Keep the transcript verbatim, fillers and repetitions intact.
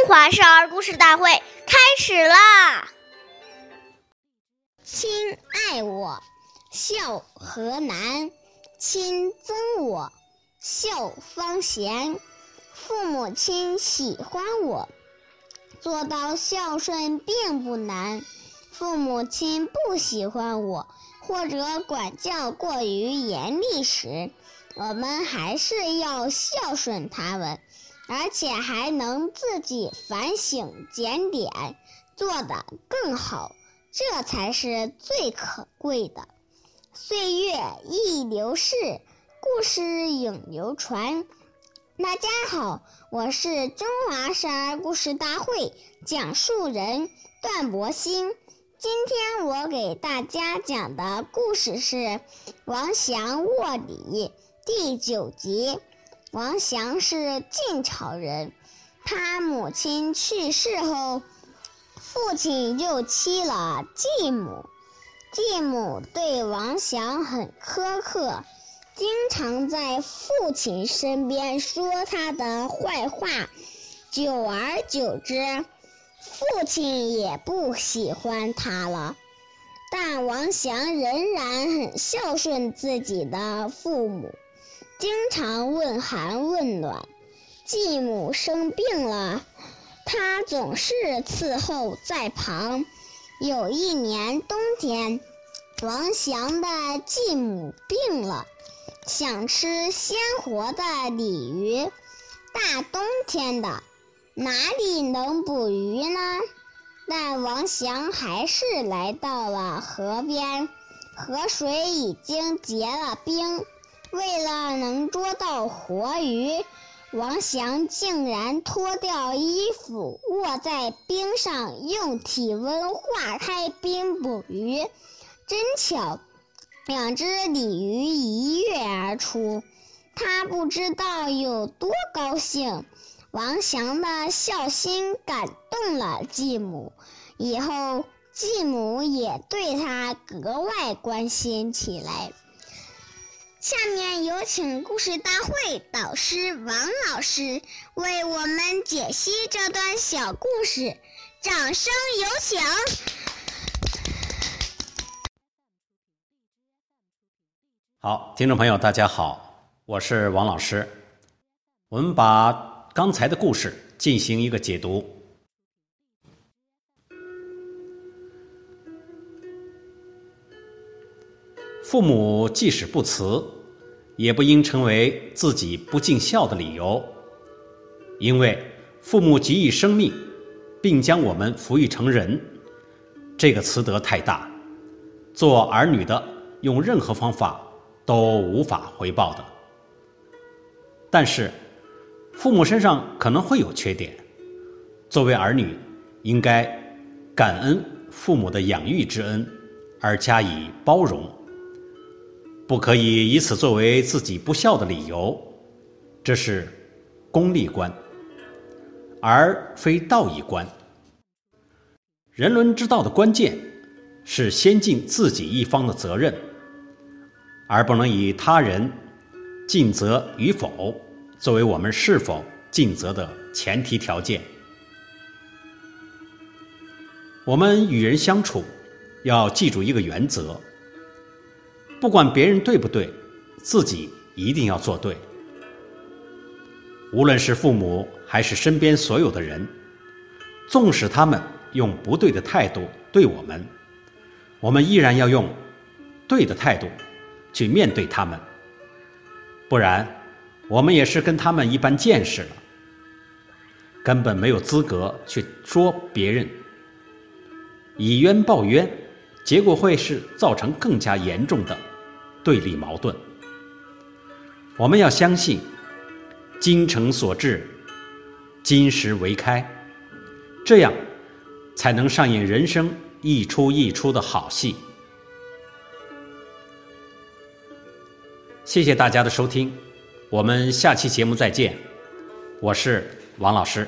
中华少儿故事大会开始啦！亲爱我，孝河南；亲憎我，孝方贤。父母亲喜欢我，做到孝顺并不难。父母亲不喜欢我，或者管教过于严厉时，我们还是要孝顺他们，而且还能自己反省检点，做得更好，这才是最可贵的。岁月易流逝，故事永流传。大家好，我是中华少儿故事大会讲述人段博鑫。今天我给大家讲的故事是王祥卧底第九集。王祥是晋朝人，他母亲去世后，父亲又娶了继母。继母对王祥很苛刻，经常在父亲身边说他的坏话，久而久之，父亲也不喜欢他了。但王祥仍然很孝顺自己的父母，经常问寒问暖。继母生病了，他总是伺候在旁。有一年冬天，王祥的继母病了，想吃鲜活的鲤鱼，大冬天的哪里能捕鱼呢？但王祥还是来到了河边，河水已经结了冰。为了能捉到活鱼，王祥竟然脱掉衣服，卧在冰上，用体温化开冰捕鱼。真巧，两只鲤鱼一跃而出，他不知道有多高兴。王祥的孝心感动了继母，以后继母也对他格外关心起来。下面有请故事大会导师王老师为我们解析这段小故事，掌声有请。好，听众朋友大家好，我是王老师。我们把刚才的故事进行一个解读。父母即使不辞，也不应成为自己不尽孝的理由，因为父母给予生命，并将我们抚育成人，这个慈德太大，做儿女的用任何方法都无法回报的。但是父母身上可能会有缺点，作为儿女应该感恩父母的养育之恩而加以包容，不可以以此作为自己不孝的理由，这是功利观而非道义观。人伦之道的关键是先尽自己一方的责任，而不能以他人尽责与否作为我们是否尽责的前提条件。我们与人相处要记住一个原则，不管别人对不对，自己一定要做对。无论是父母还是身边所有的人，纵使他们用不对的态度对我们，我们依然要用对的态度去面对他们，不然我们也是跟他们一般见识了，根本没有资格去说别人。以冤报冤，结果会是造成更加严重的对立矛盾。我们要相信精诚所至，金石为开，这样才能上演人生一出一出的好戏。谢谢大家的收听，我们下期节目再见，我是王老师。